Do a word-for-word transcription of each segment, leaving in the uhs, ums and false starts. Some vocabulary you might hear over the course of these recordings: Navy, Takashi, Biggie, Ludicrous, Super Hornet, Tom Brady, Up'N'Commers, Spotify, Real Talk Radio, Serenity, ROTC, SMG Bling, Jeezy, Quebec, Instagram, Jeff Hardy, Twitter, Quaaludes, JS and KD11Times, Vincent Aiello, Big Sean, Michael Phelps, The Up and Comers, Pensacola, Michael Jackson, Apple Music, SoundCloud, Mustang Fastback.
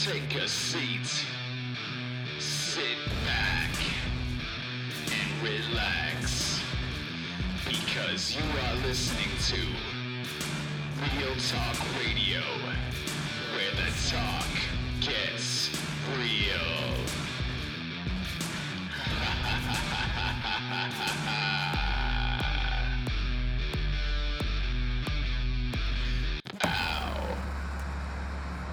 Take a seat, sit back, and relax, because you are listening to Real Talk Radio, where the talk gets real.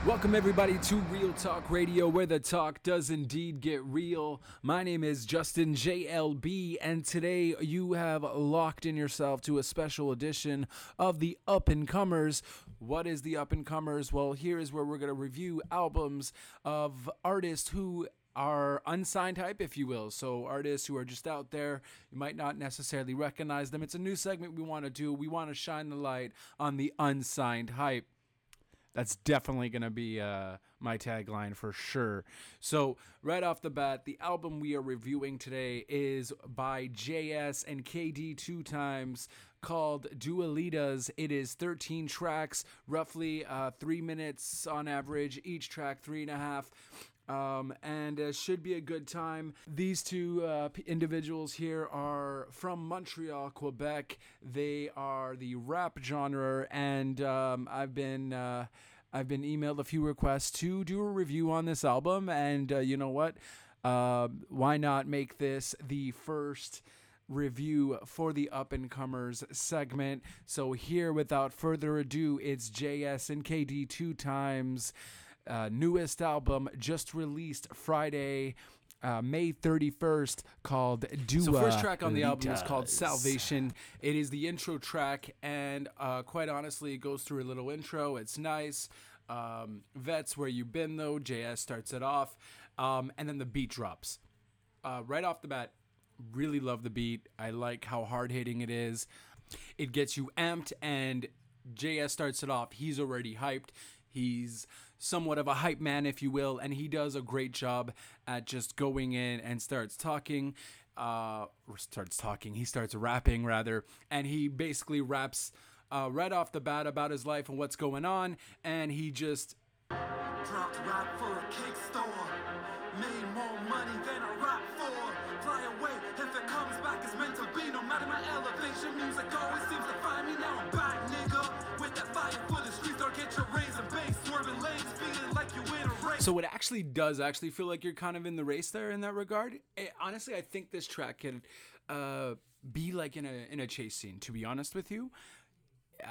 Welcome everybody to Real Talk Radio, where the talk does indeed get real. My name is Justin J L B, and today you have locked in yourself to a special edition of The Up and Comers. What is The Up and Comers? Well, here is where we're going to review albums of artists who are unsigned hype, if you will. So artists who are just out there, you might not necessarily recognize them. It's a new segment we want to do. We want to shine the light on the unsigned hype. That's definitely going to be uh, my tagline for sure. So right off the bat, the album we are reviewing today is by J S and K D eleven Times called Dualitas. It is thirteen tracks, roughly uh, three minutes on average, each track three and a half. Um, and it uh, should be a good time. These two uh, p- individuals here are from Montreal, Quebec. They are the rap genre, and um, I've been uh, I've been emailed a few requests to do a review on this album, and uh, you know what? Uh, why not make this the first review for the Up and Comers segment? So here, without further ado, it's J S and K D eleven Times. Uh, newest album just released Friday, uh, May thirty-first, called Dualitas. So first track on the album is called Salvation. It is the intro track, and uh, quite honestly, it goes through a little intro. It's nice. Um, Vets, Where You Been, though, J S starts it off, um, and then the beat drops. Uh, right off the bat, really love the beat. I like how hard-hitting it is. It gets you amped, and J S starts it off. He's already hyped. He's somewhat of a hype man, if you will, and he does a great job at just going in and starts talking, uh, or starts talking, he starts rapping, rather, and he basically raps uh, right off the bat about his life and what's going on, and he just dropped rap for a cake store, made more money than I rap for, fly away, if it comes back, it's meant to be, no matter my elevation, music always seems to find me, now I'm back, nigga, with that fire for the streets, don't get your razor base, swerving lanes, feeling like you in a race. So it actually does actually feel like you're kind of in the race there in that regard. It, honestly, I think this track can uh, be like in a in a chase scene, to be honest with you.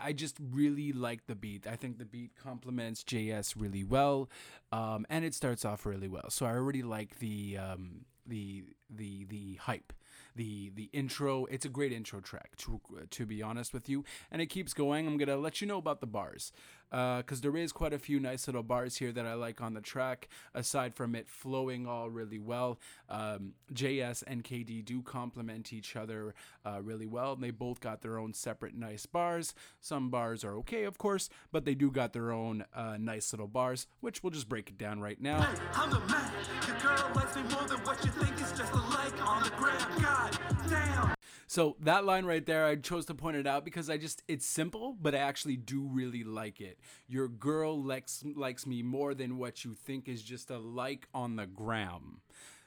I just really like the beat. I think the beat complements J S really well, um, and it starts off really well. So I already like the um, the the the hype, the the intro. It's a great intro track, to uh, to be honest with you, and it keeps going. I'm gonna let you know about the bars, uh, because there is quite a few nice little bars here that I like on the track. Aside from it flowing all really well, um, J S and K D do complement each other uh, really well, and they both got their own separate nice bars. Some bars are okay, of course, but they do got their own uh, nice little bars, which we'll just break it down right now. Hey, I'm the man. Your girl likes me more than what you think is just. Like on the gram, God damn. So that line right there, I chose to point it out because I just, it's simple, but I actually do really like it. Your girl likes, likes me more than what you think is just a like on the gram.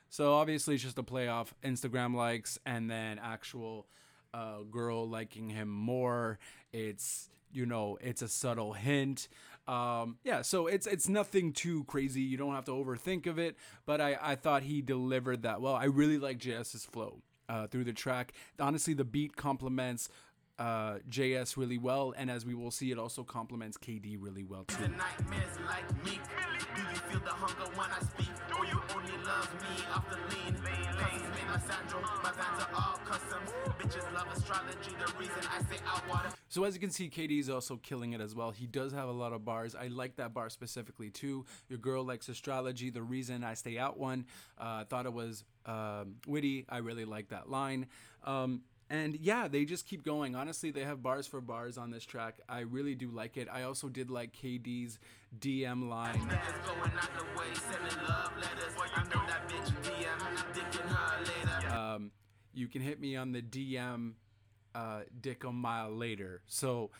So obviously it's just a play off Instagram likes and then actual uh, girl liking him more. It's, you know, it's a subtle hint. Um, yeah, so it's it's nothing too crazy. You don't have to overthink of it, but I, I thought he delivered that well. I really like J S's flow uh, through the track. Honestly, the beat complements uh, J S really well, and as we will see, it also complements K D really well too. The nightmares like me. Do you feel the hunger when I speak? Or you only love me off the lean? Customs made my Sandro, my fans are all customs. Bitches love astrology, the reason I say I water. So as you can see, K D is also killing it as well. He does have a lot of bars. I like that bar specifically too. Your girl likes astrology, the reason I stay out one. I uh, thought it was um, witty. I really like that line. Um, and yeah, they just keep going. Honestly, they have bars for bars on this track. I really do like it. I also did like K D's D M line. Going out the way, sending love letters. Boy, you know that bitch D M, I'm dicking her later. Um, you can hit me on the D M. Uh, dick a mile later. So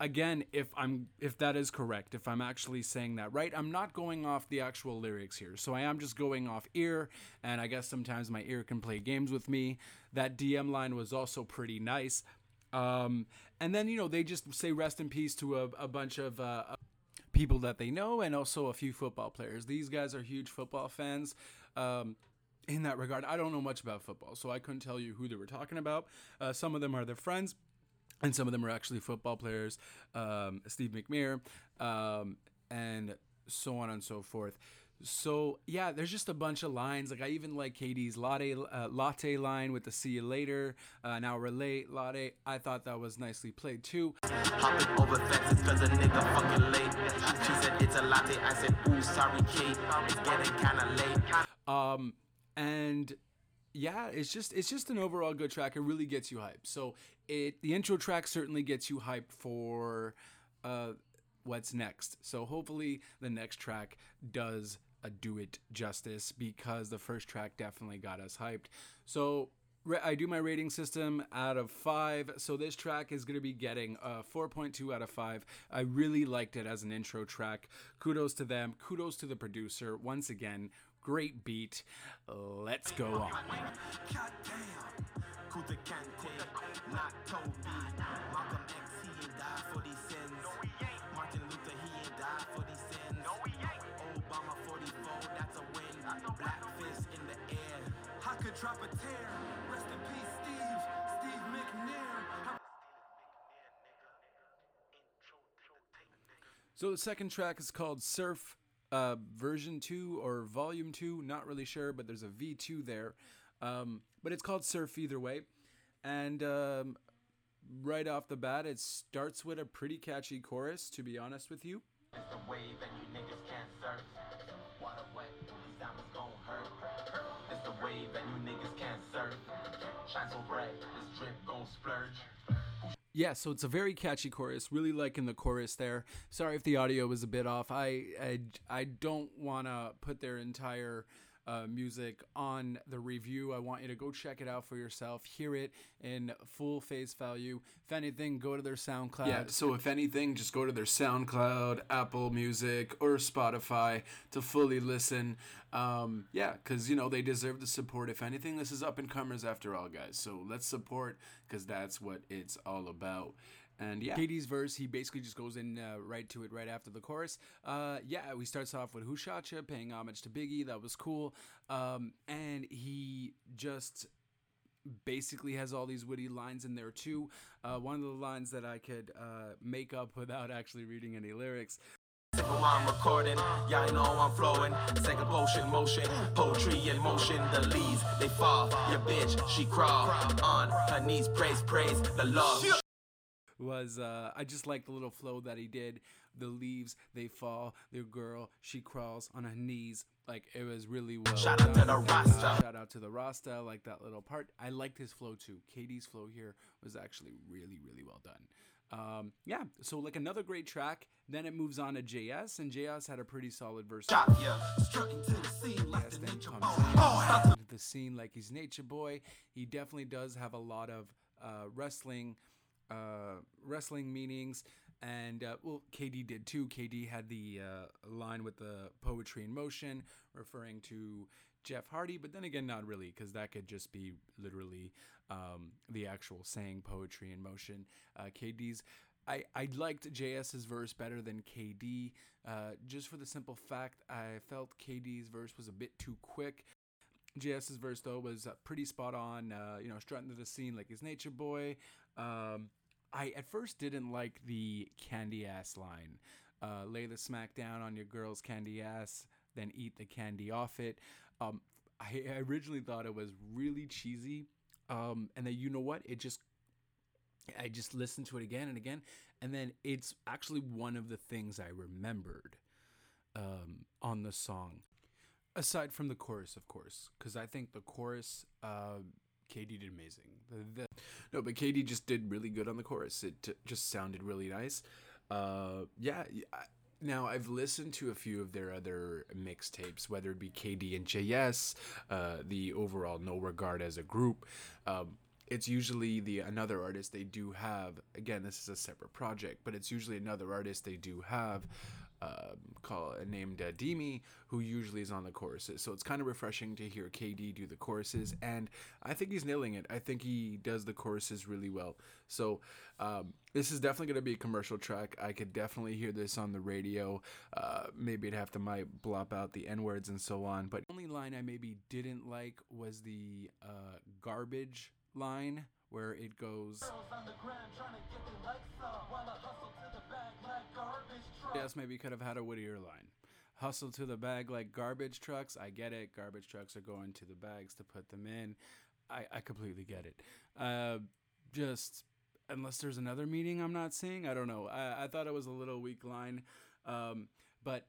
again, if I'm if that is correct, if I'm actually saying that right, I'm not going off the actual lyrics here. So I am just going off ear, and I guess sometimes my ear can play games with me. That D M line was also pretty nice. Um, and then, you know, they just say rest in peace to a, a bunch of uh, people that they know, and also a few football players. These guys are huge football fans. Um, in that regard, I don't know much about football, so I couldn't tell you who they were talking about. Uh, some of them are their friends, and some of them are actually football players, um, Steve McMeer, um, and so on and so forth. So, yeah, there's just a bunch of lines. Like, I even like K D's latte, uh, latte line with the see you later, uh, now relate latte. I thought that was nicely played, too. Hopping over fences because a nigga fucking late. She said it's a latte. I said, ooh, sorry, Kate. It's getting kind of late. Um, and... yeah, it's just it's just an overall good track. It really gets you hyped. So it the intro track certainly gets you hyped for uh, what's next. So hopefully the next track does uh, do it justice, because the first track definitely got us hyped. So re- I do my rating system out of five. So this track is going to be getting a four point two out of five. I really liked it as an intro track. Kudos to them. Kudos to the producer. Once again, great beat. Let's go on. So the second track is called Surf. Uh, version two or volume two, not really sure, but there's a V two there. Um, but it's called Surf either way. And um, right off the bat, it starts with a pretty catchy chorus, to be honest with you. It's a wave and you niggas can't surf. Water wet, these diamonds gon' hurt. It's the wave and you niggas can't surf. Shine so bright, this drip gon' splurge. Yeah, so it's a very catchy chorus. Really liking the chorus there. Sorry if the audio was a bit off. I I, I don't want to put their entire uh, music on the review. I want you to go check it out for yourself. Hear it in full face value. If anything, go to their SoundCloud. Yeah, so if anything, just go to their SoundCloud, Apple Music, or Spotify to fully listen. Um, yeah, because, you know, they deserve the support. If anything, this is Up and Comers after all, guys. So let's support, because that's what it's all about. About. And yeah, K D's verse, he basically just goes in uh, right to it right after the chorus. Uh, yeah, we starts off with Who Shot Ya, paying homage to Biggie. That was cool. Um, and he just basically has all these witty lines in there too. Uh, one of the lines that I could uh, make up without actually reading any lyrics. I'm recording, y'all know I'm flowing. Second potion, motion, poetry in motion. The leaves, they fall, your bitch, she crawl on her knees, praise, praise, the love. Was, uh, I just like the little flow that he did. The leaves, they fall, the girl, she crawls on her knees. Like, it was really well Shout done. out to the and, Rasta. Uh, shout out to the Rasta, I like that little part. I liked his flow too. K D's flow here was actually really, really well done. Um, yeah, so like another great track. Then it moves on to J S, and J S had a pretty solid verse. Shot, yeah. Straight into the scene like yes, the nature boy. Oh, into the scene like he's Nature Boy. He definitely does have a lot of uh, wrestling, uh, wrestling meanings, and uh, well, K D did too. K D had the uh, line with the poetry in motion, referring to Jeff Hardy, but then again, not really, because that could just be literally um, the actual saying poetry in motion. Uh, K D's, I, I liked J S's verse better than K D, uh, just for the simple fact I felt K D's verse was a bit too quick. J S's verse, though, was uh, pretty spot on, uh, you know, strutting to the scene like his Nature Boy. Um, I at first didn't like the candy ass line. Uh, lay the smack down on your girl's candy ass, then eat the candy off it. Um, I originally thought it was really cheesy, um, and then you know what? It just, I just listened to it again and again, and then it's actually one of the things I remembered um, on the song, aside from the chorus, of course, because I think the chorus, uh, K D did amazing. The, the, no, but K D just did really good on the chorus. It t- just sounded really nice. Uh, yeah. I, Now, I've listened to a few of their other mixtapes, whether it be K D and J S, uh, the overall No Regard as a group. Um, it's usually the another artist they do have. Again, this is a separate project, but it's usually another artist they do have, uh, call uh, named uh, Demi, who usually is on the choruses. So it's kind of refreshing to hear K D do the choruses, and I think he's nailing it. I think he does the choruses really well. So um, this is definitely going to be a commercial track. I could definitely hear this on the radio. Uh, maybe I'd have to might blop out the N-words and so on. But the only line I maybe didn't like was the uh, garbage line where it goes, yes, maybe could have had a wittier line. Hustle to the bag like garbage trucks. I get it, garbage trucks are going to the bags to put them in. I, I completely get it. Uh, just unless there's another meaning I'm not seeing, I don't know. I, I thought it was a little weak line, um, but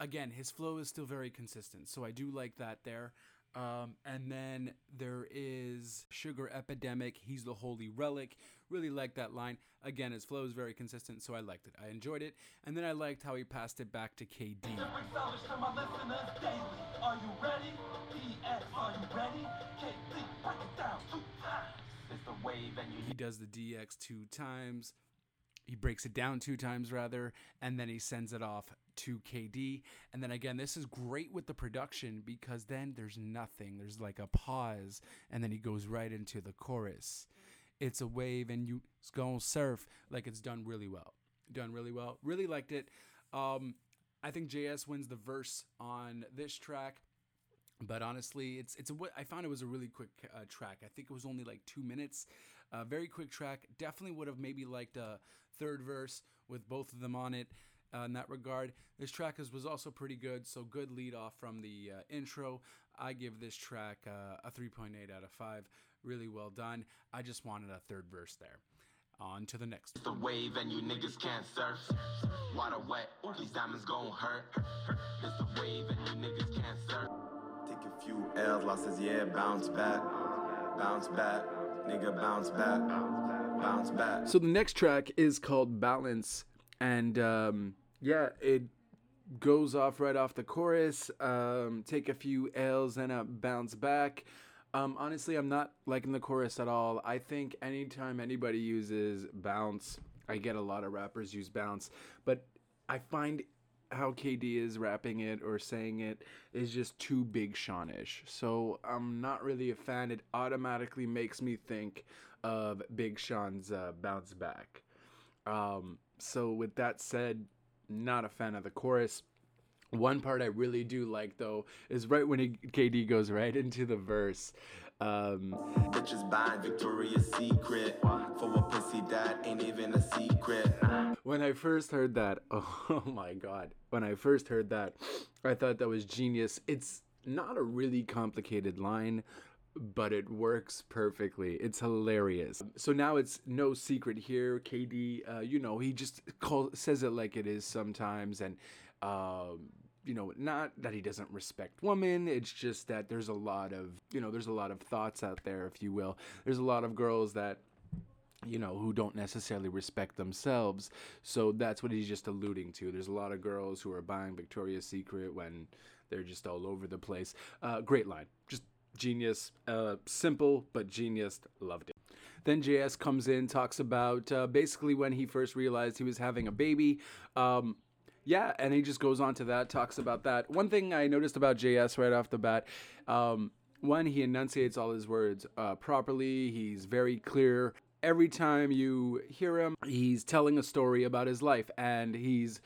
again, his flow is still very consistent, so I do like that there. Um, and then there is Sugar Epidemic, he's the holy relic. Really like that line. Again, his flow is very consistent, so I liked it. I enjoyed it. And then I liked how he passed it back to K D. Are you ready? P S, are you ready? K D, break it down two times. It's the wave and you... He does the D X two times. He breaks it down two times, rather, and then he sends it off to K D. And then again, this is great with the production because then there's nothing. There's like a pause, and then he goes right into the chorus. It's a wave, and you gonna surf. Like, it's done really well. Done really well. Really liked it. Um, I think J S wins the verse on this track. But honestly, it's it's a, I found it was a really quick uh, track. I think it was only like two minutes. Uh, very quick track. Definitely would have maybe liked a third verse with both of them on it. Uh, in that regard, this track is, was also pretty good. So good lead off from the uh, intro. I give this track uh, a three point eight out of five. Really well done. I just wanted a third verse there. On to the next. The wave and you niggas can't surf. Water wet, these diamonds gon' hurt. It's the wave and you niggas can't surf. Take a few L losses, yeah, bounce back, bounce back, nigga, bounce back, bounce back. So the next track is called Balance, and um, yeah, it goes off right off the chorus. Um, take a few L's and a bounce back. Um, honestly, I'm not liking the chorus at all. I think anytime anybody uses bounce, I get a lot of rappers use bounce, but I find how K D is rapping it or saying it is just too Big Sean-ish. So I'm not really a fan. It automatically makes me think of Big Sean's uh, bounce back. Um, so with that said, not a fan of the chorus. One part I really do like, though, is right when he, K D goes right into the verse. Um, Bitches buying Victoria's Secret for a pussy that ain't even a secret. When I first heard that, oh, oh my God. When I first heard that, I thought that was genius. It's not a really complicated line, but it works perfectly. It's hilarious. So now it's no secret here. K D, uh, you know, he just call, says it like it is sometimes. And, um, you know, not that he doesn't respect women. It's just that there's a lot of, you know, there's a lot of thoughts out there, if you will. There's a lot of girls that, you know, who don't necessarily respect themselves. So that's what he's just alluding to. There's a lot of girls who are buying Victoria's Secret when they're just all over the place. Uh, great line. Just genius, uh, simple, but genius, loved it. Then J S comes in, talks about uh, basically when he first realized he was having a baby. Um, yeah, and he just goes on to that, talks about that. One thing I noticed about J S right off the bat, um, one, he enunciates all his words uh, properly. He's very clear. Every time you hear him, he's telling a story about his life, and he's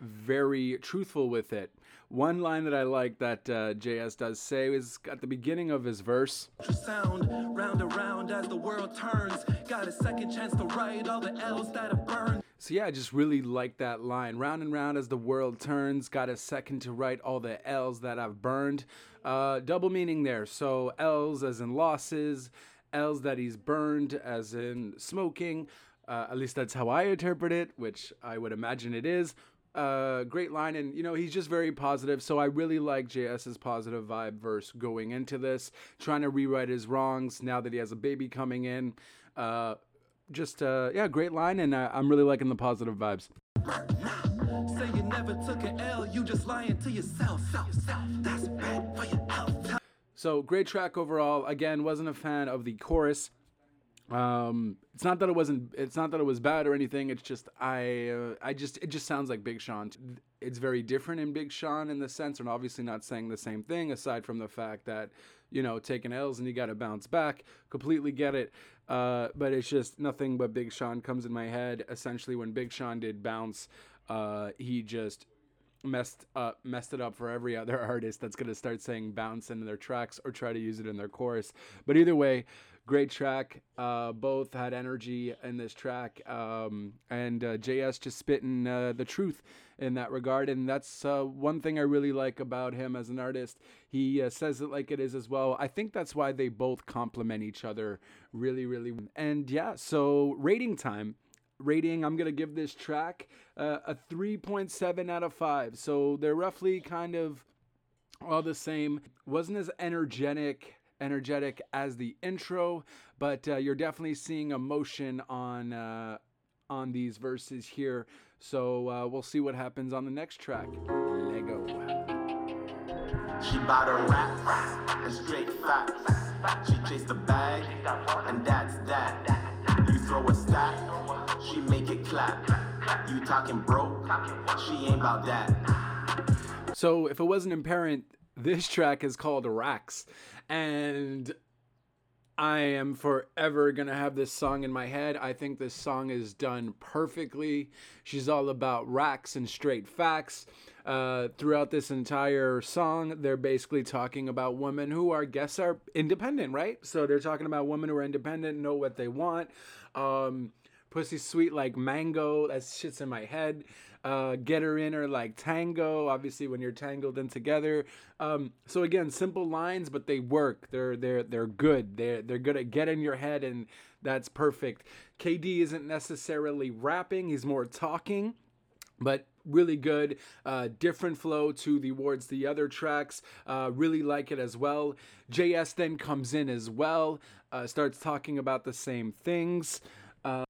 very truthful with it. One line that I like that uh, J S does say is at the beginning of his verse. Sound round around as the world turns. Got a second chance to write all the L's that have burned. So yeah, I just really like that line. Round and round as the world turns. Got a second to write all the L's that I've burned. Uh, double meaning there. So L's as in losses. L's that he's burned as in smoking. Uh, at least that's how I interpret it, which I would imagine it is. Uh, great line, and you know, he's just very positive, so I really like J S's positive vibe verse going into this, trying to rewrite his wrongs now that he has a baby coming in. Uh, just, uh, yeah, great line, and uh, I'm really liking the positive vibes. Say you never took an L, you just lying to yourself. That's bad for your health. So, great track overall. Again, wasn't a fan of the chorus. Um, it's not that it wasn't, it's not that it was bad or anything. It's just, I, uh, I just, it just sounds like Big Sean. It's very different in Big Sean in the sense, and obviously not saying the same thing aside from the fact that, you know, taking L's and you got to bounce back. Completely get it. Uh, but it's just nothing but Big Sean comes in my head. Essentially when Big Sean did bounce, uh, he just messed up, messed it up for every other artist that's going to start saying bounce into their tracks or try to use it in their chorus. But either way, great track. Uh, both had energy in this track. Um, and uh, J S just spitting uh, the truth in that regard. And that's uh, one thing I really like about him as an artist. He uh, says it like it is as well. I think that's why they both complement each other really, really well. And yeah, so rating time. Rating, I'm going to give this track uh, a three point seven out of five. So they're roughly kind of all the same. Wasn't as energetic... energetic as the intro, but uh, you're definitely seeing emotion on uh, on these verses here. So uh, we'll see what happens on the next track. Lego. She bought her rap and straight facts. She chased the bag and that's that. You throw a stack, she make it clap. You talking broke, she ain't about that. So if it wasn't apparent, this track is called Racks, and I am forever going to have this song in my head. I think this song is done perfectly. She's all about racks and straight facts. Uh, throughout this entire song, they're basically talking about women who I guess are independent, right? So they're talking about women who are independent, know what they want. Um... Pussy sweet like mango, that shit's in my head. Uh, get her in her like tango, obviously when you're tangled in together. Um, so again, simple lines, but they work. They're they're they're good. They're they're good at get in your head, and that's perfect. K D isn't necessarily rapping, he's more talking, but really good. Uh, different flow to the towards the other tracks. Uh, really like it as well. J S then comes in as well, uh, starts talking about the same things. Uh,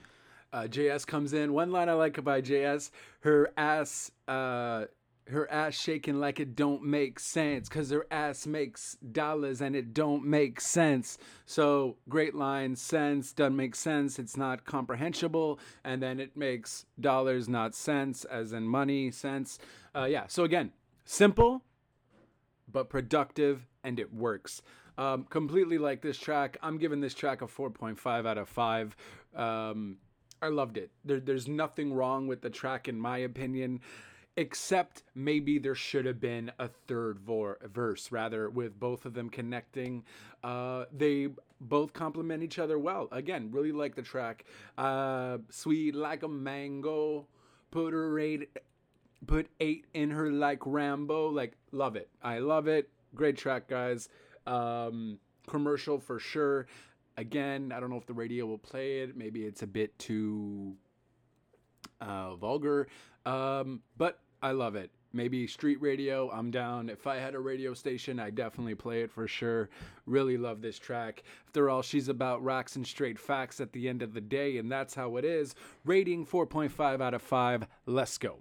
Uh, J S comes in. One line I like about J S, her ass, uh, her ass shaking like it don't make sense, because her ass makes dollars and it don't make sense. So great line, sense, doesn't make sense, it's not comprehensible, and then it makes dollars, not sense, as in money, sense. Uh, yeah, so again, simple, but productive, and it works. Um, completely like this track. I'm giving this track a four point five out of five. Um... I loved it. There, there's nothing wrong with the track, in my opinion, except maybe there should have been a third vor- verse, rather, with both of them connecting. Uh, they both complement each other well. Again, really like the track. Uh, sweet like a mango. Put her eight, put eight in her like Rambo. Like, love it. I love it. Great track, guys. Um, commercial for sure. Again, I don't know if the radio will play it. Maybe it's a bit too uh, vulgar, um, but I love it. Maybe street radio, I'm down. If I had a radio station, I'd definitely play it for sure. Really love this track. After all, she's about racks and straight facts at the end of the day, and that's how it is. Rating four point five out of five. Let's go.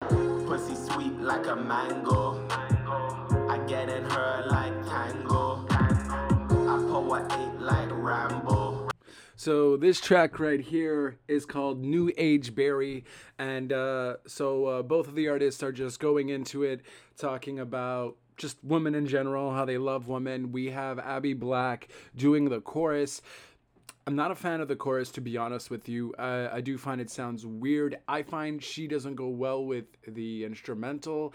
Pussy sweet like a mango. I get in her like tango. I pull a eight like Rambo. So this track right here is called New Age Berry, and uh, so uh, both of the artists are just going into it, talking about just women in general, how they love women. We have Abby Black doing the chorus. I'm not a fan of the chorus, to be honest with you. Uh, I do find it sounds weird. I find she doesn't go well with the instrumental.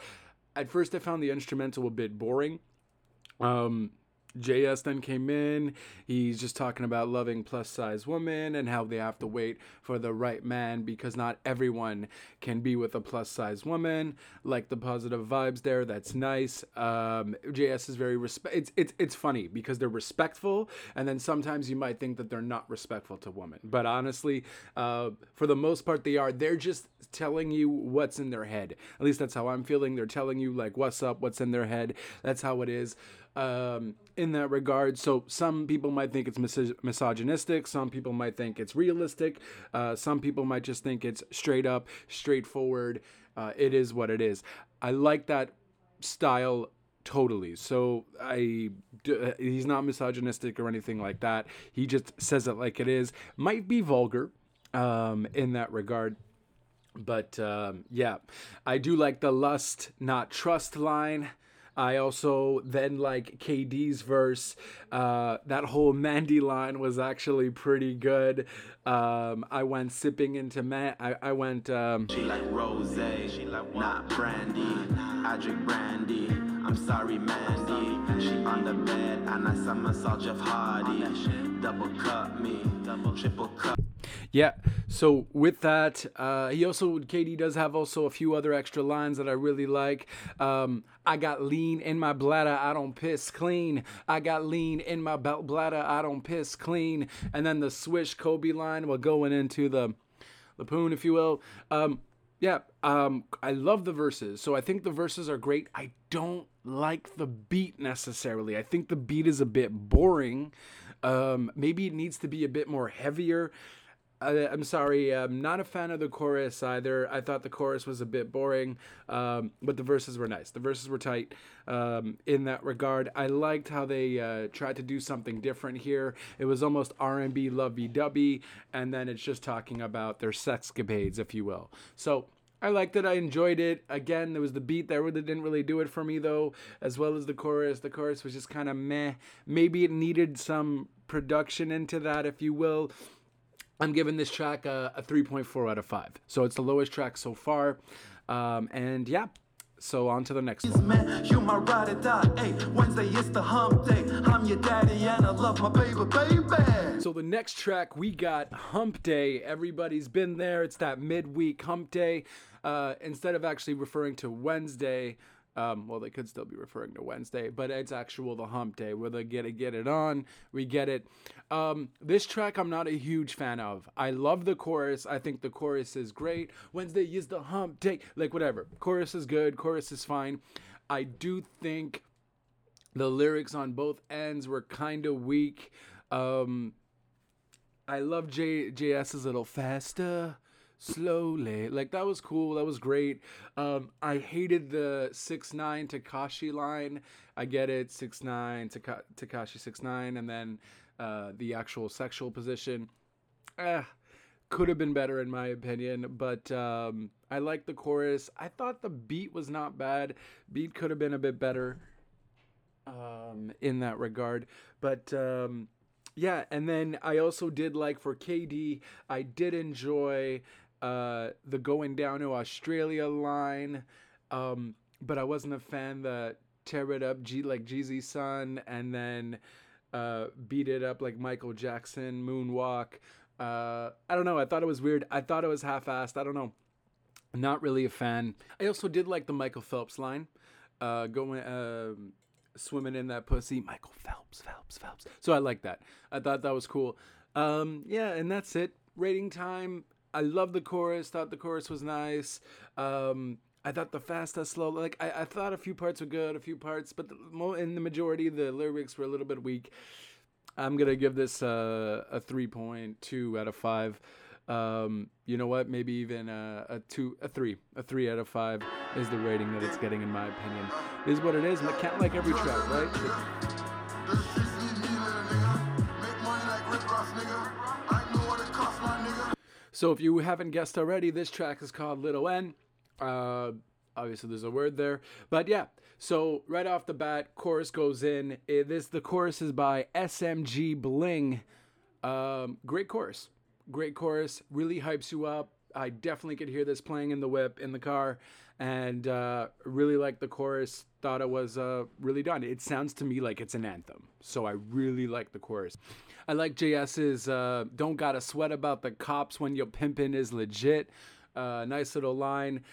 At first, I found the instrumental a bit boring. Um... J S then came in. He's just talking about loving plus size women and how they have to wait for the right man because not everyone can be with a plus size woman. Like the positive vibes there. That's nice. Um, J S is very respect. It's it's it's funny because they're respectful, and then sometimes you might think that they're not respectful to women. But honestly, uh, for the most part, they are. They're just telling you what's in their head. At least that's how I'm feeling. They're telling you like what's up, what's in their head. That's how it is. Um, in that regard. So some people might think it's mis- misogynistic. Some people might think it's realistic. Uh, some people might just think it's straight up, straightforward. Uh, it is what it is. I like that style Totally. So I, d- he's not misogynistic or anything like that. He just says it like it is. Might be vulgar um, in that regard. But um, yeah, I do like the lust, not trust line. I also then like K D's verse. Uh, that whole Mandy line was actually pretty good. Um, I went sipping into man. I, I went. Um, she like rosé. She like not brandy. I drink brandy. I'm sorry, Mandy. She on the bed and I somersault Jeff Hardy. Double cup me. Double triple cup. Yeah, so with that, uh, he also, K D does have also a few other extra lines that I really like. Um, I got lean in my bladder, I don't piss clean. I got lean in my bladder, I don't piss clean. And then the swish Kobe line, well, going into the lapoon, if you will. Um, yeah, um, I love the verses. So I think the verses are great. I don't like the beat necessarily. I think the beat is a bit boring. Um, maybe it needs to be a bit more heavier. I, I'm sorry, I'm not a fan of the chorus either. I thought the chorus was a bit boring, um, but the verses were nice. The verses were tight um, in that regard. I liked how they uh, tried to do something different here. It was almost R and B lovey-dovey, and then it's just talking about their sexcapades, if you will. So I liked it. I enjoyed it. Again, there was the beat that really didn't really do it for me, though, as well as the chorus. The chorus was just kind of meh. Maybe it needed some production into that, if you will. I'm giving this track a, a three point four out of five. So it's the lowest track so far. Um, and yeah, so on to the next one. Man, you my ride or die. Hey, Wednesday is the hump day. I'm your daddy and I love my baby, baby. So the next track, we got Hump Day. Everybody's been there. It's that midweek hump day. Uh, instead of actually referring to Wednesday, Um, well, they could still be referring to Wednesday, but it's actual the hump day where they get it, get it on. We get it. Um, this track I'm not a huge fan of. I love the chorus. I think the chorus is great. Wednesday is the hump day. Like, whatever. Chorus is good. Chorus is fine. I do think the lyrics on both ends were kind of weak. Um, I love J- JS's little faster. Slowly, like that was cool, that was great. Um, I hated the six nine Takashi line. I get it, six nine Taka- Takashi six nine, and then uh, the actual sexual position. Eh, could have been better in my opinion, but um, I liked the chorus. I thought the beat was not bad. Beat could have been a bit better um, in that regard, but um, yeah. And then I also did like for K D. I did enjoy. Uh, the going down to Australia line, um, but I wasn't a fan. The tear it up, G like Jeezy son, and then uh, beat it up like Michael Jackson moonwalk. Uh, I don't know. I thought it was weird. I thought it was half-assed. I don't know. Not really a fan. I also did like the Michael Phelps line, uh, going uh, swimming in that pussy, Michael Phelps, Phelps, Phelps. So I like that. I thought that was cool. Um, yeah, and that's it. Rating time. I love the chorus, thought the chorus was nice. Um, I thought the fastest slow, like I, I thought a few parts were good, a few parts, but the, in the majority, the lyrics were a little bit weak. I'm going to give this uh, a three point two out of five. Um, you know what? Maybe even a, a two, a three, a three out of five is the rating that it's getting in my opinion. It is what it is. I can't like every track, right? It's- So if you haven't guessed already, this track is called Little N. Uh, obviously, there's a word there. But yeah, so right off the bat, chorus goes in. It, this The chorus is by S M G Bling. Um, great chorus. Great chorus. Really hypes you up. I definitely could hear this playing in the whip, in the car. And uh, really liked the chorus. Thought it was uh, really done. It sounds to me like it's an anthem. So I really like the chorus. I like JS's uh, don't gotta sweat about the cops when your pimpin' is legit. Uh, nice little line.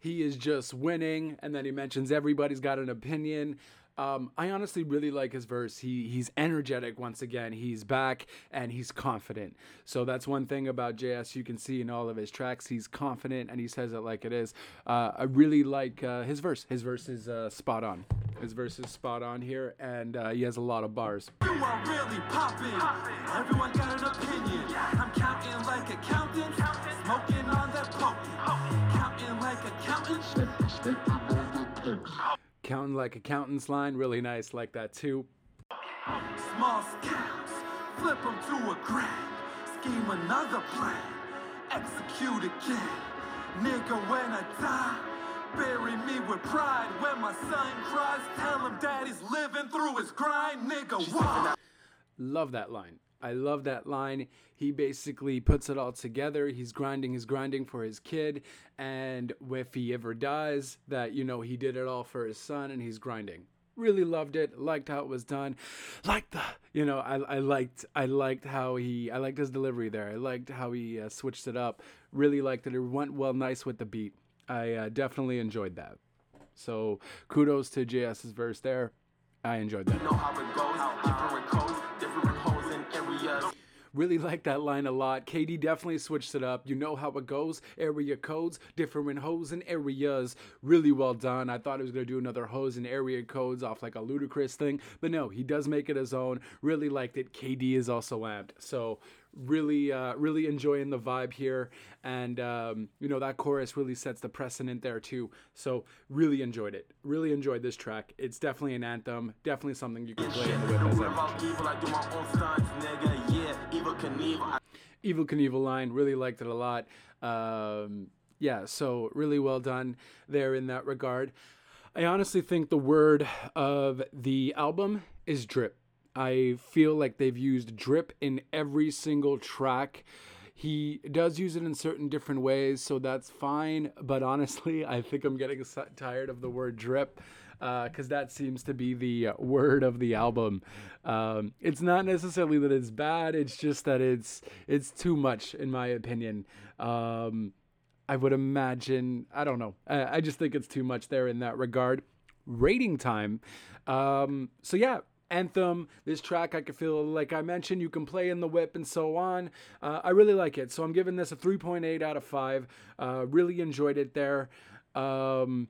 He is just winning. And then he mentions everybody's got an opinion. Um, I honestly really like his verse. He He's energetic once again. He's back and he's confident. So that's one thing about J S you can see in all of his tracks. He's confident and he says it like it is. Uh, I really like uh, his verse. His verse is uh, spot on. His verse is spot on here, and uh, he has a lot of bars. You are really popping. Everyone got an opinion. I'm counting like accountant. Smoking on that potent. Counting like accountant. Counting like accountants line, really nice, like that too. Small scams, flip them to a grand, scheme another plan, execute again. Nigga, when I die, bury me with pride. When my son cries, tell him daddy's living through his grind. Nigga, what? Love that line. I love that line. He basically puts it all together. He's grinding, he's grinding for his kid. And if he ever dies, that, you know, he did it all for his son and he's grinding. Really loved it. Liked how it was done. Liked the, you know, I, I liked, I liked how he, I liked his delivery there. I liked how he uh, switched it up. Really liked it. It went well, nice with the beat. I uh, definitely enjoyed that. So kudos to J S's verse there. I enjoyed that. You know how it goes, how it goes. Really like that line a lot. K D definitely switched it up. You know how it goes. Area codes, different hoes and areas. Really well done. I thought he was going to do another hoes and area codes off like a ludicrous thing. But no, he does make it his own. Really liked it. K D is also amped. So really, uh, really enjoying the vibe here. And, um, you know, that chorus really sets the precedent there too. So really enjoyed it. Really enjoyed this track. It's definitely an anthem. Definitely something you can play in the whip as I Knievel. Evil Knievel line, really liked it a lot. Um, yeah, so really well done there in that regard. I honestly think the word of the album is drip. I feel like they've used drip in every single track. He does use it in certain different ways, so that's fine. But honestly, I think I'm getting tired of the word drip because uh, that seems to be the word of the album. Um, it's not necessarily that it's bad. It's just that it's it's too much, in my opinion. Um, I would imagine, I don't know. I, I just think it's too much there in that regard. Rating time. Um, so, yeah. Anthem, this track, I could feel, like I mentioned, you can play in the whip and so on. Uh, I really like it. So I'm giving this a three point eight out of five. Uh, really enjoyed it there. Um,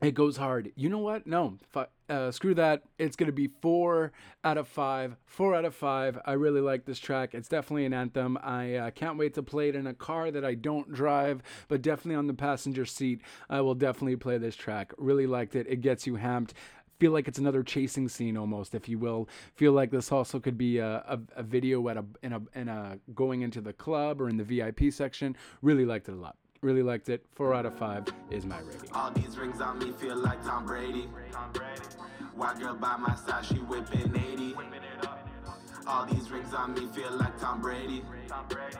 it goes hard. You know what? No, f- uh, screw that. It's going to be four out of five. four out of five. I really like this track. It's definitely an anthem. I uh, can't wait to play it in a car that I don't drive, but definitely on the passenger seat, I will definitely play this track. Really liked it. It gets you hamped. Feel like it's another chasing scene almost, if you will. Feel like this also could be a, a, a video at a in, a in a going into the club or in the V I P section. Really liked it a lot. Really liked it. Four out of five is my rating. All these rings on me feel like Tom Brady. Tom Brady. White girl by my side, she whipping eighty. All these rings on me feel like Tom Brady. Tom Brady.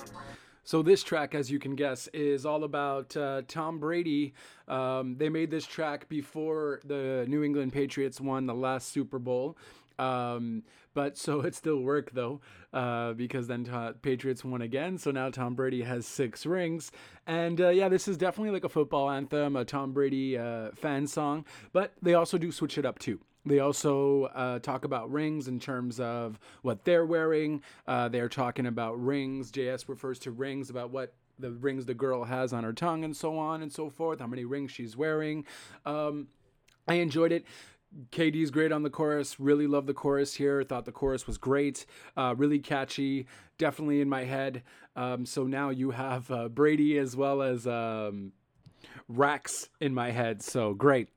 So this track, as you can guess, is all about uh, Tom Brady. Um, they made this track before the New England Patriots won the last Super Bowl. Um, but so it still worked, though, uh, because then t- Patriots won again. So now Tom Brady has six rings. And uh, yeah, this is definitely like a football anthem, a Tom Brady uh, fan song. But they also do switch it up, too. They also uh, talk about rings in terms of what they're wearing. Uh, they're talking about rings. J S refers to rings, about what the rings the girl has on her tongue and so on and so forth, how many rings she's wearing. Um, I enjoyed it. K D's great on the chorus. Really love the chorus here. Thought the chorus was great. Uh, really catchy. Definitely in my head. Um, so now you have uh, Brady as well as um, Rax in my head. So great.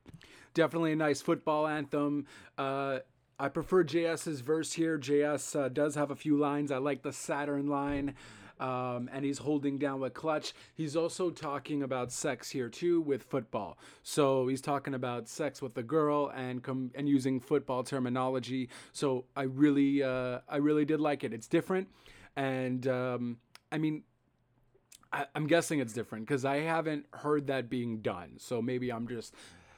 Definitely a nice football anthem. Uh, I prefer J S's verse here. J S uh, does have a few lines. I like the Saturn line. Um, and he's holding down with clutch. He's also talking about sex here too with football. So he's talking about sex with the girl and com- and using football terminology. So I really, uh, I really did like it. It's different. And um, I mean, I- I'm guessing it's different because I haven't heard that being done. So maybe I'm just...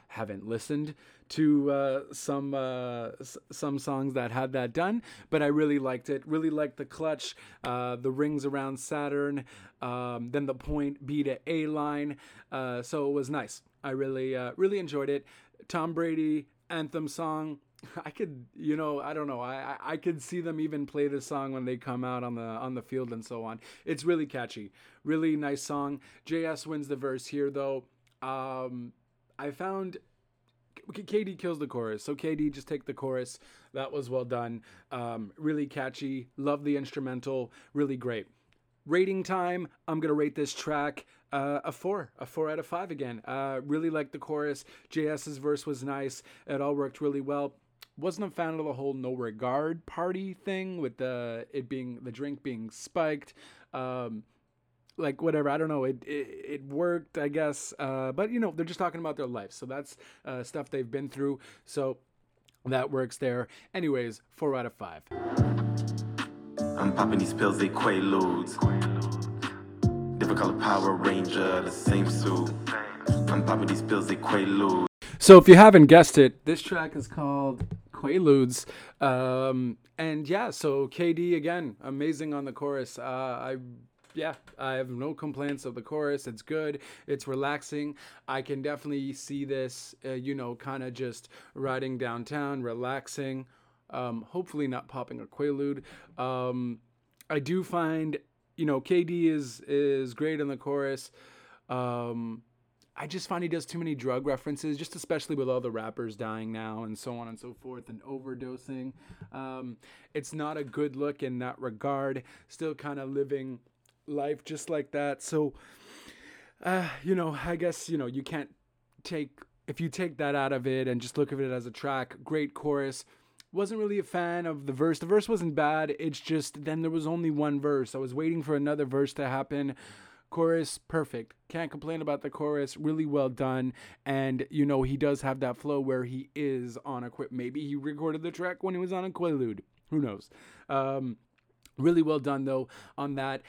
haven't listened to uh, some uh, s- some songs that had that done, but I really liked it. Really liked the clutch, uh, the rings around Saturn, um, then the point B to A line. Uh, so it was nice. I really, uh, really enjoyed it. Tom Brady anthem song. I could, you know, I don't know. I, I, I could see them even play this song when they come out on the on the field and so on. It's really catchy. Really nice song. J S wins the verse here though. Um... I found K D kills the chorus. So K D, just take the chorus. That was well done. Um, really catchy. Love the instrumental. Really great. Rating time, I'm going to rate this track uh, a four, a four out of five again. Uh, really liked the chorus. J S's verse was nice. It all worked really well. Wasn't a fan of the whole no regard party thing with the it being the drink being spiked. Um, like, whatever, I don't know. It, it it worked, I guess. Uh, but, you know, they're just talking about their life. So that's uh, stuff they've been through. So that works there. Anyways, four out of five. I'm popping these pills, they Quaaludes. Different color Power Ranger, the same suit. I'm popping these pills, they Quaaludes. So if you haven't guessed it, this track is called Quaaludes. Um, and yeah, so K D, again, amazing on the chorus. Uh, I... Yeah, I have no complaints of the chorus. It's good. It's relaxing. I can definitely see this, uh, you know, kind of just riding downtown, relaxing, um, hopefully not popping a Quaalude. Um, I do find, you know, K D is is great in the chorus. Um, I just find he does too many drug references, just especially with all the rappers dying now and so on and so forth and overdosing. Um, it's not a good look in that regard. Still kind of living life just like that. So, uh, you know, I guess, you know, you can't take, if you take that out of it and just look at it as a track, great chorus. Wasn't really a fan of the verse. The verse wasn't bad. It's just, then there was only one verse. I was waiting for another verse to happen. Chorus, perfect. Can't complain about the chorus. Really well done. And, you know, he does have that flow where he is on a quit. Maybe he recorded the track when he was on a Quaalude. Who knows? Um, Really well done, though, on that.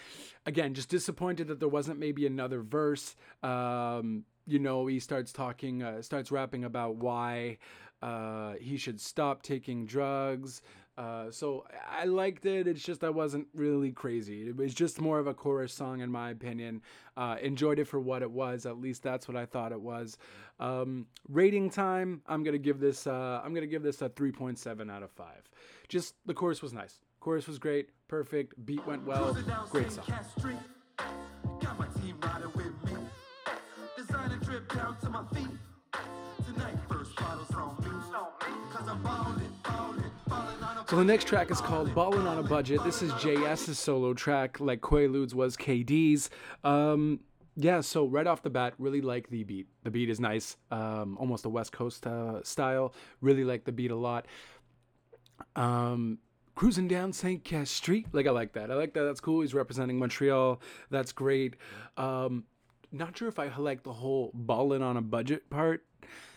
Again, just disappointed that there wasn't maybe another verse. Um, you know, he starts talking, uh, starts rapping about why uh, he should stop taking drugs. Uh, so I liked it. It's just I wasn't really crazy. It was just more of a chorus song, in my opinion. Uh, enjoyed it for what it was. At least that's what I thought it was. Um, rating time. I'm gonna give this. Uh, I'm gonna give this a three point seven out of five. Just the chorus was nice. Chorus was great, perfect, beat went well, great song. So the next track is called Ballin' on a Budget. This is J S's solo track, like Quaaludes was K D's. Um, yeah, so right off the bat, really like the beat. The beat is nice, um, almost a West Coast uh, style. Really like the beat a lot. Um... Cruising down Saint Cass Street. Like, I like that. I like that. That's cool. He's representing Montreal. That's great. Um, not sure if I like the whole ballin' on a budget part.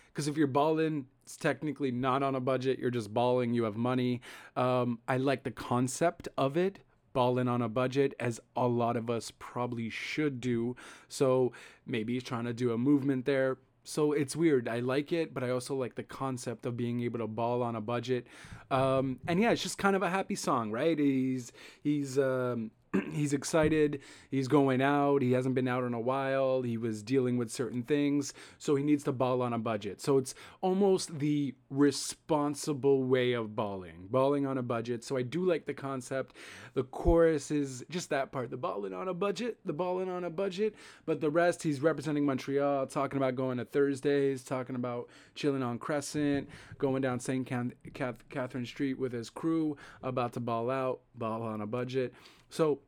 Because if you're ballin', it's technically not on a budget. You're just balling. You have money. Um, I like the concept of it. Ballin' on a budget, as a lot of us probably should do. So maybe he's trying to do a movement there. So it's weird. I like it, but I also like the concept of being able to ball on a budget. Um, and yeah, it's just kind of a happy song, right? He's he's um, he's excited. He's going out. He hasn't been out in a while. He was dealing with certain things, so he needs to ball on a budget. So it's almost the responsible way of balling, balling on a budget. So I do like the concept. The chorus is just that part, the balling on a budget, the balling on a budget. But the rest, he's representing Montreal, talking about going to Thursdays, talking about chilling on Crescent, going down Saint Can- Cath- Catherine Street with his crew, about to ball out, ball on a budget. So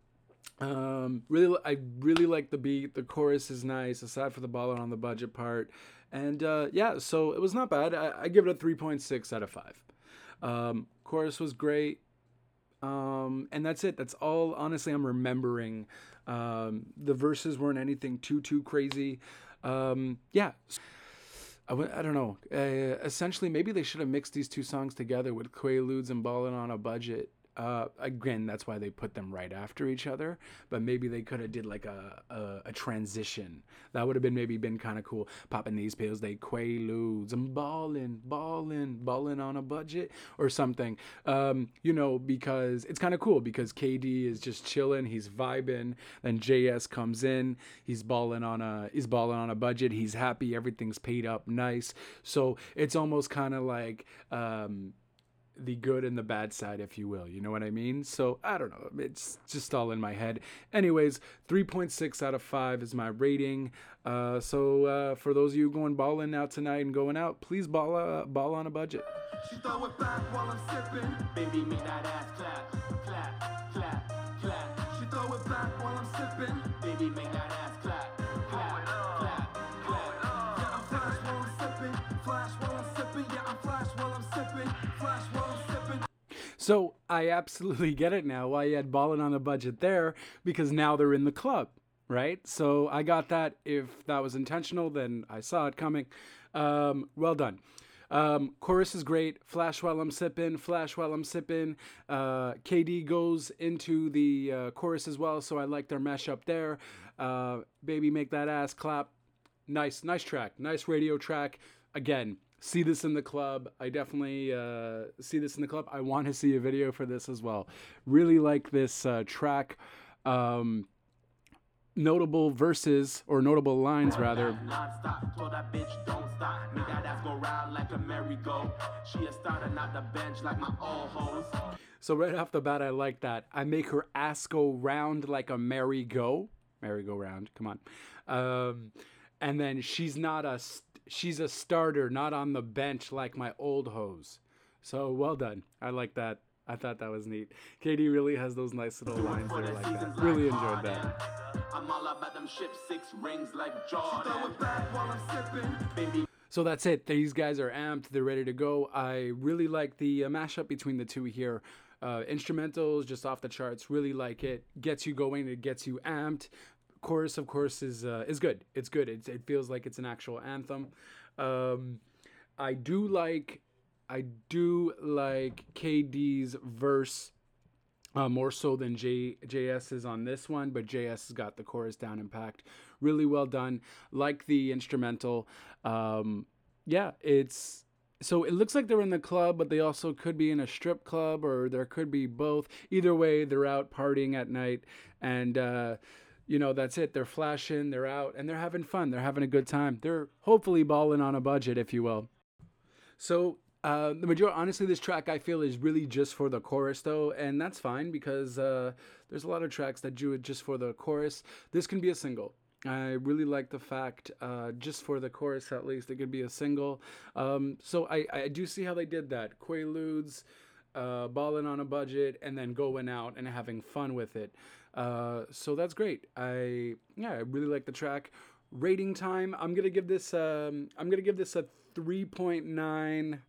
um, really, I really like the beat. The chorus is nice, aside for the ball on the budget part. And uh, yeah, so it was not bad. I, I give it a three point six out of five. Um, chorus was great. Um, and that's it. That's all, honestly, I'm remembering. Um, the verses weren't anything too, too crazy. Um, yeah. I, w- I don't know. Uh, essentially, maybe they should have mixed these two songs together with Quaaludes and Ballin' on a Budget. Uh, again, that's why they put them right after each other, but maybe they could have did like a, a, a transition. That would have been maybe been kind of cool. Popping these pills, they Quaaludes. I'm balling, balling, balling on a budget or something. Um, you know, because it's kind of cool because K D is just chilling. He's vibing. Then J S comes in. He's balling on a, he's balling on a budget. He's happy. Everything's paid up nice. So it's almost kind of like, um, the good and the bad side, if you will. You know what I mean? So, I don't know. It's just all in my head. Anyways, three point six out of five is my rating. Uh, so, uh, for those of you going balling out tonight and going out, please ball, uh, ball on a budget. She throw it back while I'm sipping. Baby, make that ass clap, clap, clap, clap. She throw it back while I'm baby, make that ass clap. Clap, clap, clap. Yeah, I'm flash while I'm sipping. Flash while I'm sipping. Yeah, I'm flash while I'm sipping. Flash while I'm sipping. So I absolutely get it now why you had Ballin' on a Budget there, because now they're in the club, right? So I got that. If that was intentional, then I saw it coming. Um, well done. Um, chorus is great. Flash while I'm sipping, flash while I'm sipping. Uh, K D goes into the uh, chorus as well, so I like their mesh up there. Uh, baby, make that ass clap. Nice, nice track. Nice radio track. Again, see this in the club. I definitely uh, see this in the club. I want to see a video for this as well. Really like this uh, track. Um, notable verses, or notable lines rather. So right off the bat, I like that. I make her ass go round like a merry-go, merry-go-round, come on. Um, and then she's not a, she's a starter, not on the bench like my old hoes. So well done. I like that. I thought that was neat. K D really has those nice little lines there like that. Really enjoyed that. I'm all about them ship six rings like Jordan. So that's it. These guys are amped. They're ready to go. I really like the uh, mashup between the two here. Uh, instrumentals, just off the charts. Really like it. Gets you going. It gets you amped. Chorus, of course, is uh, is good. It's good. It's, it feels like it's an actual anthem. Um, I do like... I do like K D's verse uh, more so than J- JS's on this one, but J S has got the chorus down in packed. Really well done. Like the instrumental. Um, yeah, it's... So it looks like they're in the club, but they also could be in a strip club, or there could be both. Either way, they're out partying at night, and... Uh, You know, that's it. They're flashing, they're out, and they're having fun. They're having a good time. They're hopefully balling on a budget, if you will. So... Uh, the majority, honestly, this track I feel is really just for the chorus though, and that's fine because uh, there's a lot of tracks that do it just for the chorus. This can be a single. I really like the fact, uh, just for the chorus at least, it could be a single. Um, so I, I do see how they did that. Quaaludes, uh, balling on a budget, and then going out and having fun with it. Uh, so that's great. I yeah, I really like the track. Rating time. I'm gonna give this. Um, I'm gonna give this a three point nine.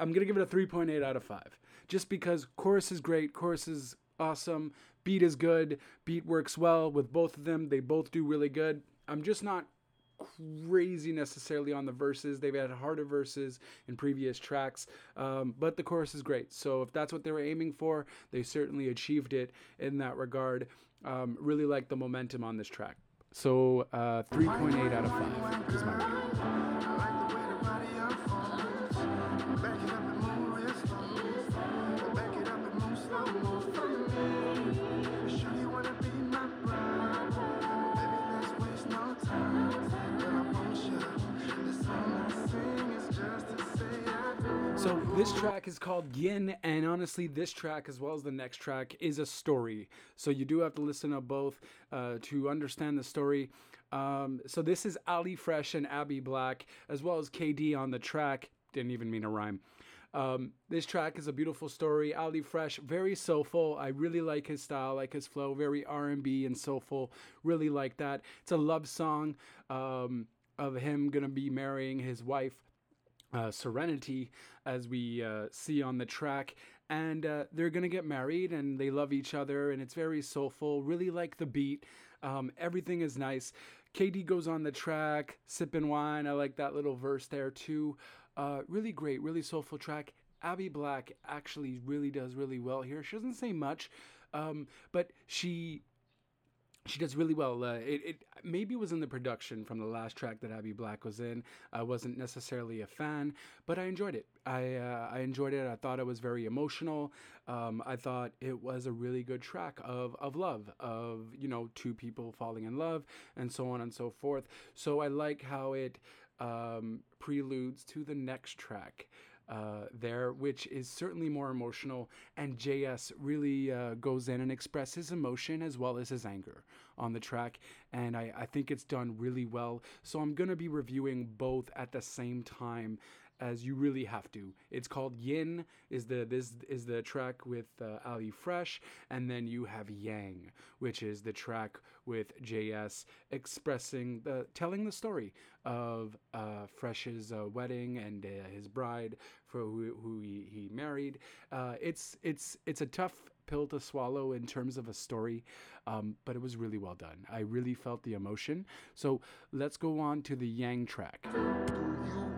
I'm going to give it a three point eight out of five, just because chorus is great, chorus is awesome, beat is good, beat works well with both of them, they both do really good. I'm just not crazy necessarily on the verses. They've had harder verses in previous tracks, um, but the chorus is great, so if that's what they were aiming for, they certainly achieved it in that regard. Um, really like the momentum on this track, so uh, three point eight out of five is my rating. So this track is called Yin, and honestly, this track, as well as the next track, is a story. So you do have to listen to both uh, to understand the story. Um, so this is Ali Fresh and Abby Black, as well as K D on the track. Didn't even mean to rhyme. Um, this track is a beautiful story. Ali Fresh, very soulful. I really like his style, like his flow, very R and B and soulful. Really like that. It's a love song um, of him gonna be marrying his wife, Uh, Serenity, as we uh, see on the track, and uh, they're gonna get married and they love each other, and it's very soulful. Really like the beat. Um, everything is nice. K D goes on the track sipping wine. I like that little verse there too. Uh, really great, really soulful track. Abby Black actually really does really well here. She doesn't say much, um, but she She does really well. Uh, it, it maybe was in the production from the last track that Abby Black was in. I wasn't necessarily a fan, but I enjoyed it. I uh, I enjoyed it. I thought it was very emotional. Um, I thought it was a really good track of of love, of, you know, two people falling in love and so on and so forth. So I like how it um, preludes to the next track uh, there, which is certainly more emotional, and J S really uh, goes in and expresses emotion as well as his anger on the track, and I, I think it's done really well. So I'm going to be reviewing both at the same time, as you really have to. It's called Yin, is the this is the track with uh, Ali Fresh, and then you have Yang, which is the track with J S expressing the telling the story of uh, Fresh's uh, wedding and uh, his bride for who, who he, he married. Uh, it's it's it's a tough pill to swallow in terms of a story, um, but it was really well done. I really felt the emotion. So let's go on to the Yang track.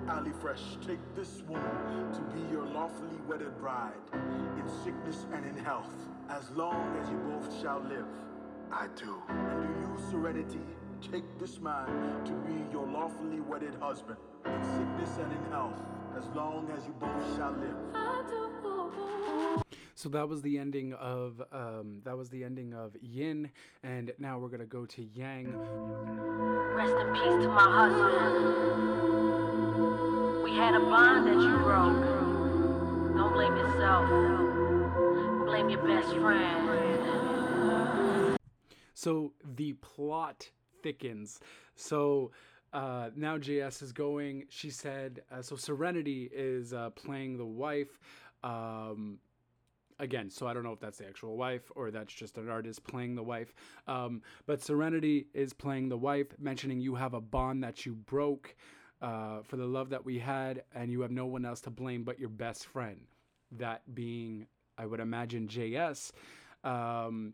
Ali Fresh, take this woman to be your lawfully wedded bride, in sickness and in health, as long as you both shall live. I do. And do you, Serenity, take this man to be your lawfully wedded husband, in sickness and in health, as long as you both shall live. I do. So that was the ending of um, that was the ending of Yin, and now we're gonna go to Yang. Rest in peace to my husband. We had a bond that you broke. Don't blame yourself. Blame your best friend. So the plot thickens. So uh, now J S is going. She said, uh, so Serenity is uh, playing the wife. Um, Again, so I don't know if that's the actual wife or that's just an artist playing the wife. Um, but Serenity is playing the wife, mentioning you have a bond that you broke. Uh, for the love that we had, and you have no one else to blame but your best friend. That being, I would imagine, J S um,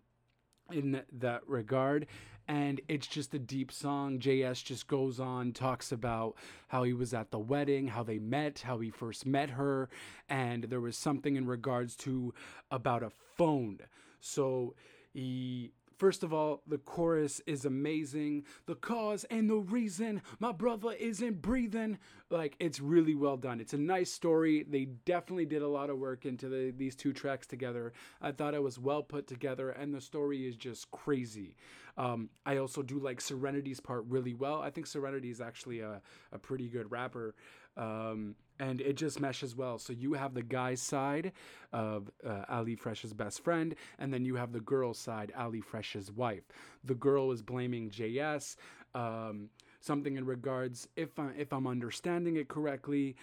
in that regard. And it's just a deep song. J S just goes on, talks about how he was at the wedding, how they met, how he first met her. And there was something in regards to about a phone. So he... First of all, the chorus is amazing. The cause and the reason my brother isn't breathing. Like, it's really well done. It's a nice story. They definitely did a lot of work into the, these two tracks together. I thought it was well put together, and the story is just crazy. Um, I also do like Serenity's part really well. I think Serenity is actually a, a pretty good rapper. Um, and it just meshes well. So you have the guy's side of uh, Ali Fresh's best friend, and then you have the girl's side, Ali Fresh's wife. The girl is blaming J S, um, something in regards, if I, if I'm understanding it correctly.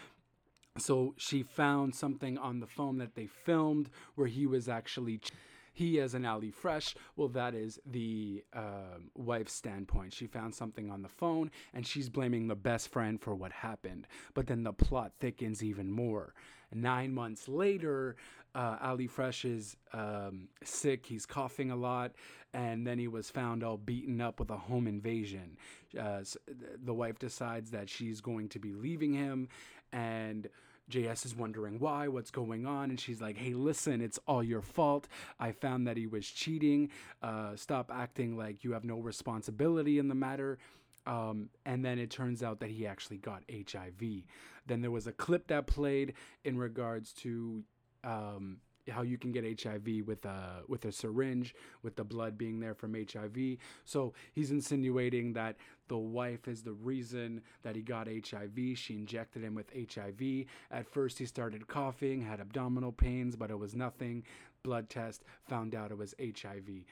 So she found something on the phone that they filmed where he was actually... Ch- He as an Ali Fresh, well, that is the uh, wife's standpoint. She found something on the phone, and she's blaming the best friend for what happened. But then the plot thickens even more. Nine months later, uh, Ali Fresh is um, sick. He's coughing a lot, and then he was found all beaten up with a home invasion. Uh, so the wife decides that she's going to be leaving him, and... J S is wondering why, what's going on, and she's like, hey, listen, it's all your fault. I found that he was cheating. Uh, stop acting like you have no responsibility in the matter. Um, and then it turns out that he actually got H I V. Then there was a clip that played in regards to... Um, how you can get H I V with a with a syringe, with the blood being there from H I V. So he's insinuating that the wife is the reason that he got H I V. She injected him with H I V. At first he started coughing, had abdominal pains, but it was nothing. Blood test, found out it was H I V.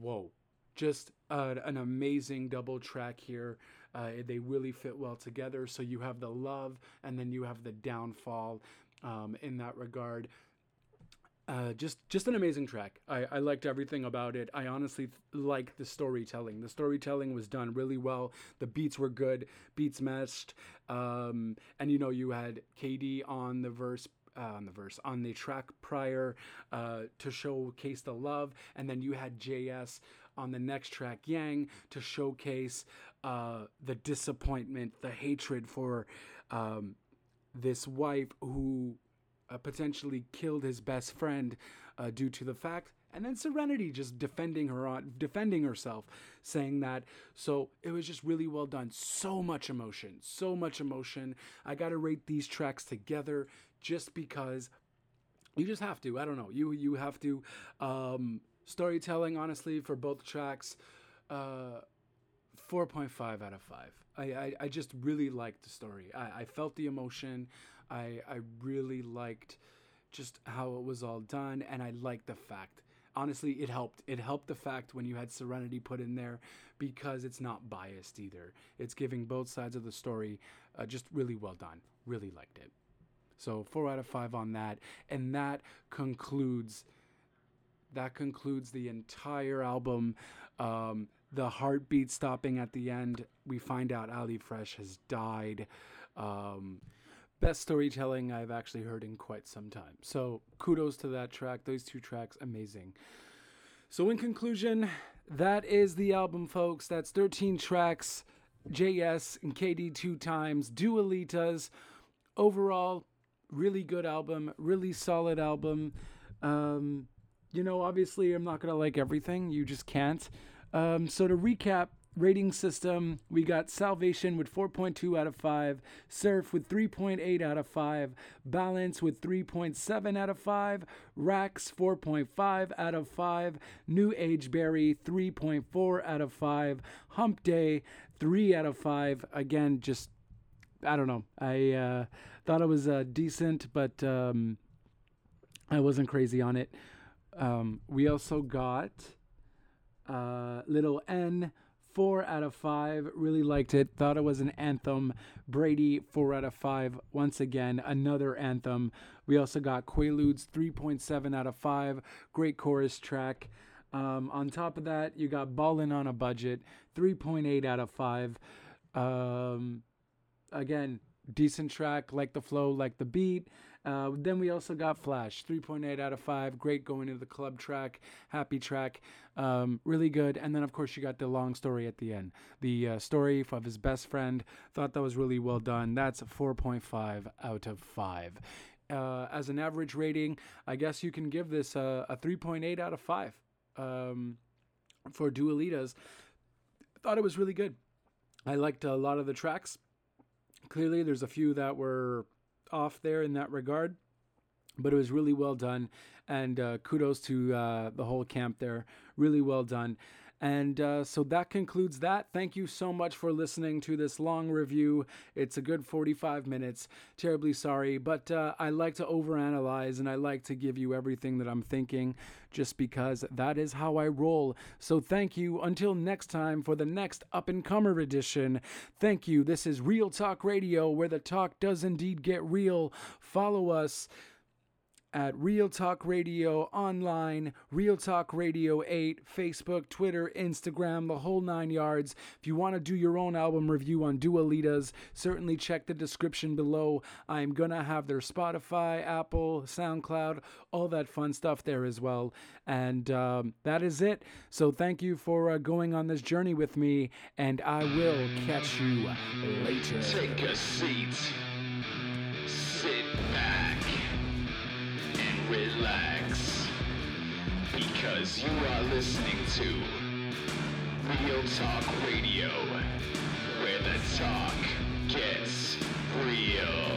Whoa. Just uh, an amazing double track here. Uh, they really fit well together. So you have the love, and then you have the downfall um, in that regard. Uh, just just an amazing track. I, I liked everything about it. I honestly th- liked the storytelling. The storytelling was done really well. The beats were good. Beats meshed. Um, and, you know, you had K D on the verse, uh, on the verse, on the track prior uh, to showcase the love. And then you had J S on the next track, Yang, to showcase uh, the disappointment, the hatred for um, this wife who... Uh, potentially killed his best friend uh, due to the fact, and then Serenity just defending her on defending herself, saying that. So it was just really well done. So much emotion, so much emotion. I gotta rate these tracks together just because you just have to. I don't know, you you have to. Um, storytelling, honestly, for both tracks. Uh, four point five out of five. I, I, I just really liked the story. I, I felt the emotion. I I really liked just how it was all done, and I liked the fact honestly, it helped. It helped the fact when you had Serenity put in there, because it's not biased either. It's giving both sides of the story. Uh, just really well done. Really liked it. So four out of five on that. And that concludes... That concludes the entire album. Um, the heartbeat stopping at the end. We find out Ali Fresh has died. Um, best storytelling I've actually heard in quite some time. So kudos to that track. Those two tracks, amazing. So in conclusion, that is the album, folks. That's thirteen tracks. J S and K D two times. Dualitas. Overall, really good album. Really solid album. Um... You know, obviously, I'm not going to like everything. You just can't. Um, so to recap, rating system, we got Salvation with four point two out of five, Surf with three point eight out of five, Balance with three point seven out of five, Rax four point five out of five, New Age Berry three point four out of five, Hump Day three out of five. Again, just, I don't know. I uh, thought it was uh, decent, but um, I wasn't crazy on it. Um, we also got uh, Little N, four out of five. Really liked it. Thought it was an anthem. Brady, four out of five. Once again, another anthem. We also got Quaaludes, three point seven out of five. Great chorus track. Um, on top of that, you got Ballin' on a Budget, three point eight out of five. Um, again, decent track, like the flow, like the beat. Uh, then we also got Flash, three point eight out of five. Great going into the club track, happy track, um, really good. And then, of course, you got the long story at the end, the uh, story of his best friend. Thought that was really well done. That's four point five out of five. Uh, as an average rating, I guess you can give this a, a three point eight out of five um, for Dualitas. Thought it was really good. I liked a lot of the tracks. Clearly, there's a few that were off there in that regard, but it was really well done, and uh, kudos to uh, the whole camp there. Really well done. And uh, so that concludes that. Thank you so much for listening to this long review. It's a good forty-five minutes. Terribly sorry, but uh, I like to overanalyze, and I like to give you everything that I'm thinking, just because that is how I roll. So thank you. Until next time for the next Up and Comer edition. Thank you. This is Real Talk Radio, where the talk does indeed get real. Follow us at Real Talk Radio online, Real Talk Radio eight, Facebook, Twitter, Instagram, the whole nine yards. If you want to do your own album review on Dualitas, certainly check the description below. I'm going to have their Spotify, Apple, SoundCloud, all that fun stuff there as well. And um, that is it. So thank you for uh, going on this journey with me, and I will catch you later. Take a seat. Sit back. Relax, because you are listening to Real Talk Radio, where the talk gets real.